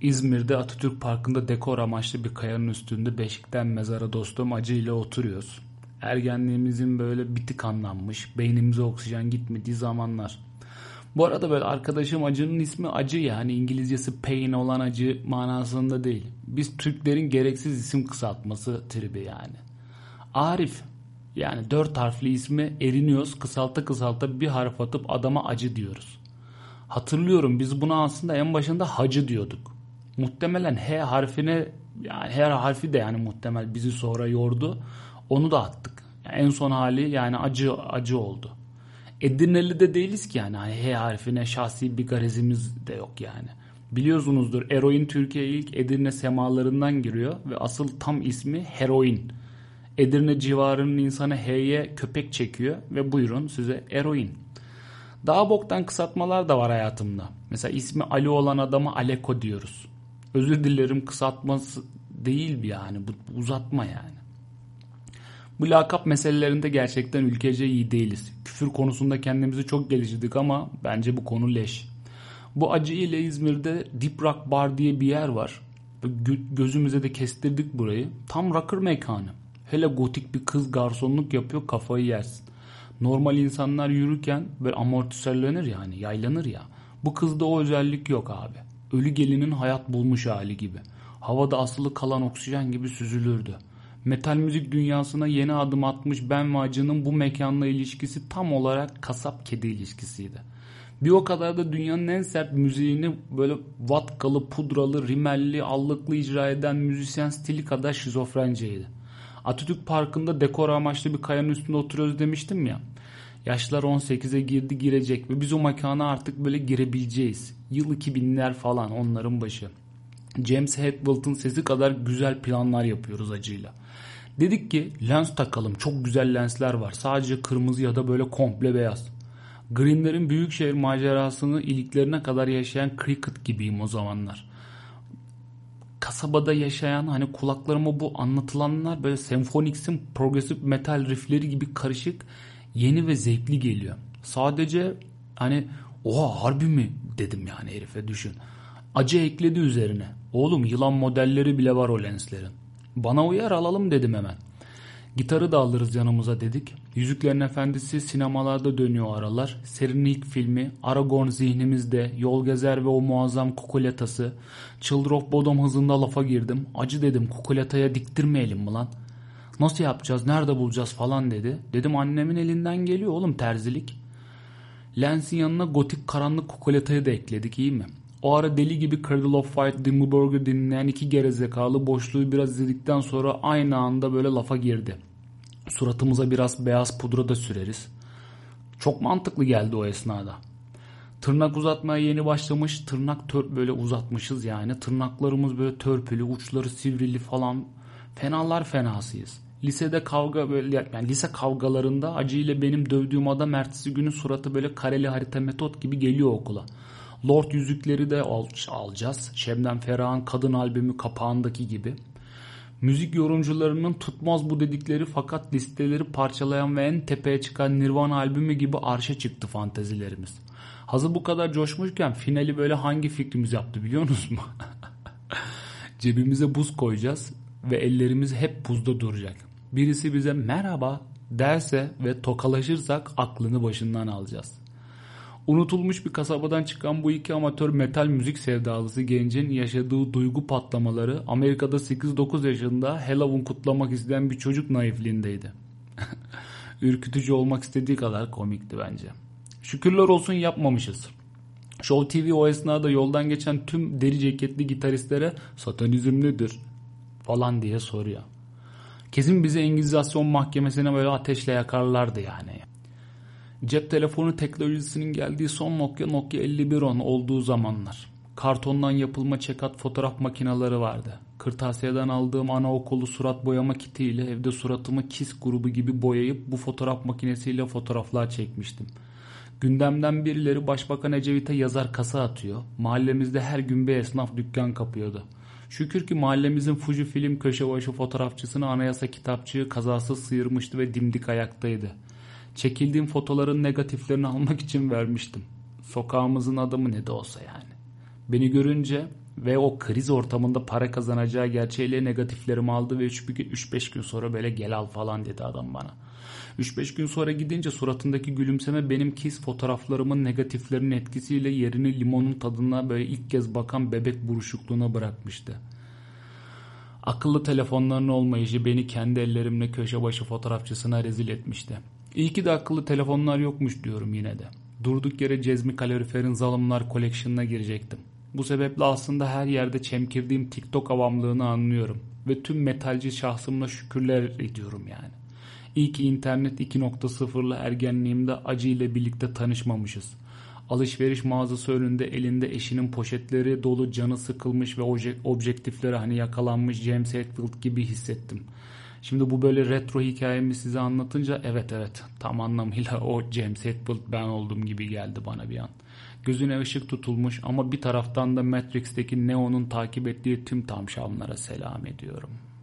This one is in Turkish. İzmir'de Atatürk Parkı'nda dekor amaçlı bir kayanın üstünde beşikten mezara dostum acıyla oturuyoruz. Ergenliğimizin böyle bitik anlanmış, beynimize oksijen gitmediği zamanlar. Bu arada böyle arkadaşım acının ismi acı ya, hani İngilizcesi pain olan acı manasında değil. Biz Türklerin gereksiz isim kısaltması tribi yani. Arif, yani 4 harfli ismi eriniyoruz, kısalta kısalta bir harf atıp adama acı diyoruz. Hatırlıyorum biz buna aslında en başında hacı diyorduk. Muhtemelen H harfine, yani her harfi de yani muhtemel bizi sonra yordu. Onu da attık. Yani en son hali yani acı oldu. Edirneli de değiliz ki yani. H harfine şahsi bir garezimiz de yok yani. Biliyorsunuzdur eroin Türkiye'ye ilk Edirne semalarından giriyor ve asıl tam ismi heroin. Edirne civarının insanı H'ye köpek çekiyor ve buyurun size eroin. Daha boktan kısaltmalar da var hayatımda. Mesela ismi Ali olan adama Aleko diyoruz. Özür dilerim kısaltması değil yani bu uzatma yani. Bu lakap meselelerinde gerçekten ülkece iyi değiliz. Küfür konusunda kendimizi çok geliştirdik ama bence bu konu leş. Bu acı ile İzmir'de Deep Rock Bar diye bir yer var. Gözümüze de kestirdik burayı. Tam rocker mekanı. Hele gotik bir kız garsonluk yapıyor, kafayı yersin. Normal insanlar yürürken böyle amortisörlenir yani, yaylanır ya. Bu kızda o özellik yok abi. Ölü gelinin hayat bulmuş hali gibi. Havada asılı kalan oksijen gibi süzülürdü. Metal müzik dünyasına yeni adım atmış ben ve acının bu mekanla ilişkisi tam olarak kasap kedi ilişkisiydi. Bir o kadar da dünyanın en sert müziğini böyle vatkalı, pudralı, rimelli, allıklı icra eden müzisyen stili kadar şizofrenceydi. Atatürk Parkı'nda dekor amaçlı bir kayanın üstünde oturuyoruz demiştim ya. Yaşlar 18'e girecek ve biz o mekana artık böyle girebileceğiz. Yıl 2000'ler falan onların başı. James Hetfield'ın sesi kadar güzel planlar yapıyoruz acıyla. Dedik ki lens takalım, çok güzel lensler var, sadece kırmızı ya da böyle komple beyaz. Green'lerin büyükşehir macerasını iliklerine kadar yaşayan cricket gibiyim o zamanlar. Kasabada yaşayan hani kulaklarıma bu anlatılanlar böyle senfoniks'in progresif metal riffleri gibi karışık, yeni ve zevkli geliyor. Sadece hani oha harbi mi dedim yani herife, düşün. Acı ekledi üzerine. Oğlum yılan modelleri bile var o lenslerin. Bana uyar, alalım dedim hemen. Gitarı da alırız yanımıza dedik. Yüzüklerin Efendisi sinemalarda dönüyor aralar. Serinin ilk filmi, Aragorn zihnimizde, Yol Gezer ve o muazzam kukuletası. Child of Bodom hızında lafa girdim. Acı dedim, kukuletaya diktirmeyelim mi lan? Nasıl yapacağız, nerede bulacağız falan dedi. Dedim annemin elinden geliyor oğlum, terzilik. Lensin yanına gotik karanlık kukuletayı da ekledik, iyi mi? O ara deli gibi Cradle of Filth, Dimmu Borgir dinleyen iki gerizekalı boşluğu biraz izledikten sonra aynı anda böyle lafa girdi. Suratımıza biraz beyaz pudra da süreriz. Çok mantıklı geldi o esnada. Tırnak uzatmaya yeni başlamış, böyle uzatmışız yani. Tırnaklarımız böyle törpülü, uçları sivrili falan. Fenalar fenasıyız. Lisede kavga böyle, yani lise kavgalarında Acı ile benim dövdüğüm adam ertesi günün suratı böyle kareli harita metot gibi geliyor okula. Lord yüzükleri de alacağız. Şemden Ferah'ın kadın albümü kapağındaki gibi. Müzik yorumcularının tutmaz bu dedikleri fakat listeleri parçalayan ve en tepeye çıkan Nirvana albümü gibi arşa çıktı fantezilerimiz. Hazır bu kadar coşmuşken finali böyle hangi fikrimiz yaptı biliyor musunuz mu? Cebimize buz koyacağız ve ellerimiz hep buzda duracak. Birisi bize merhaba derse ve tokalaşırsak aklını başından alacağız. Unutulmuş bir kasabadan çıkan bu iki amatör metal müzik sevdalısı gencin yaşadığı duygu patlamaları Amerika'da 8-9 yaşında Halloween kutlamak isteyen bir çocuk naifliğindeydi. Ürkütücü olmak istediği kadar komikti bence. Şükürler olsun yapmamışız. Show TV o esnada yoldan geçen tüm deri ceketli gitaristlere satanizm nedir falan diye soruyor. Kesin bizi Engizasyon mahkemesine böyle ateşle yakarlardı yani. Cep telefonu teknolojisinin geldiği son Nokia 5110 olduğu zamanlar. Kartondan yapılma çekat fotoğraf makineleri vardı. Kırtasiyeden aldığım anaokulu surat boyama kitiyle evde suratımı Kiss grubu gibi boyayıp bu fotoğraf makinesiyle fotoğraflar çekmiştim. Gündemden birileri Başbakan Ecevit'e yazar kasa atıyor. Mahallemizde her gün bir esnaf dükkan kapıyordu. Şükür ki mahallemizin Fuji film köşe başı fotoğrafçısını Anayasa Kitapçığı kazasız sıyırmıştı ve dimdik ayaktaydı. Çekildiğim fotoların negatiflerini almak için vermiştim. Sokağımızın adamı ne de olsa yani. Beni görünce ve o kriz ortamında para kazanacağı gerçeğiyle negatiflerimi aldı ve 3-5 gün sonra böyle gel al falan dedi adam bana. 3-5 gün sonra gidince suratındaki gülümseme benim Kiss fotoğraflarımın negatiflerinin etkisiyle yerini limonun tadına böyle ilk kez bakan bebek buruşukluğuna bırakmıştı. Akıllı telefonların olmayışı beni kendi ellerimle köşe başı fotoğrafçısına rezil etmişti. İyi ki de akıllı telefonlar yokmuş diyorum yine de. Durduk yere Cezmi Kaloriferin Zalımlar Collection'ına girecektim. Bu sebeple aslında her yerde çemkirdiğim TikTok avamlığını anlıyorum. Ve tüm metalci şahsımla şükürler ediyorum yani. İyi ki internet 2.0'la ergenliğimde acı ile birlikte tanışmamışız. Alışveriş mağazası önünde elinde eşinin poşetleri dolu, canı sıkılmış ve objektiflere hani yakalanmış James Hetfield gibi hissettim. Şimdi bu böyle retro hikayemi size anlatınca evet tam anlamıyla o James Hetfield ben oldum gibi geldi bana bir an. Gözüne ışık tutulmuş ama bir taraftan da Matrix'teki Neo'nun takip ettiği tüm tamşamlara selam ediyorum.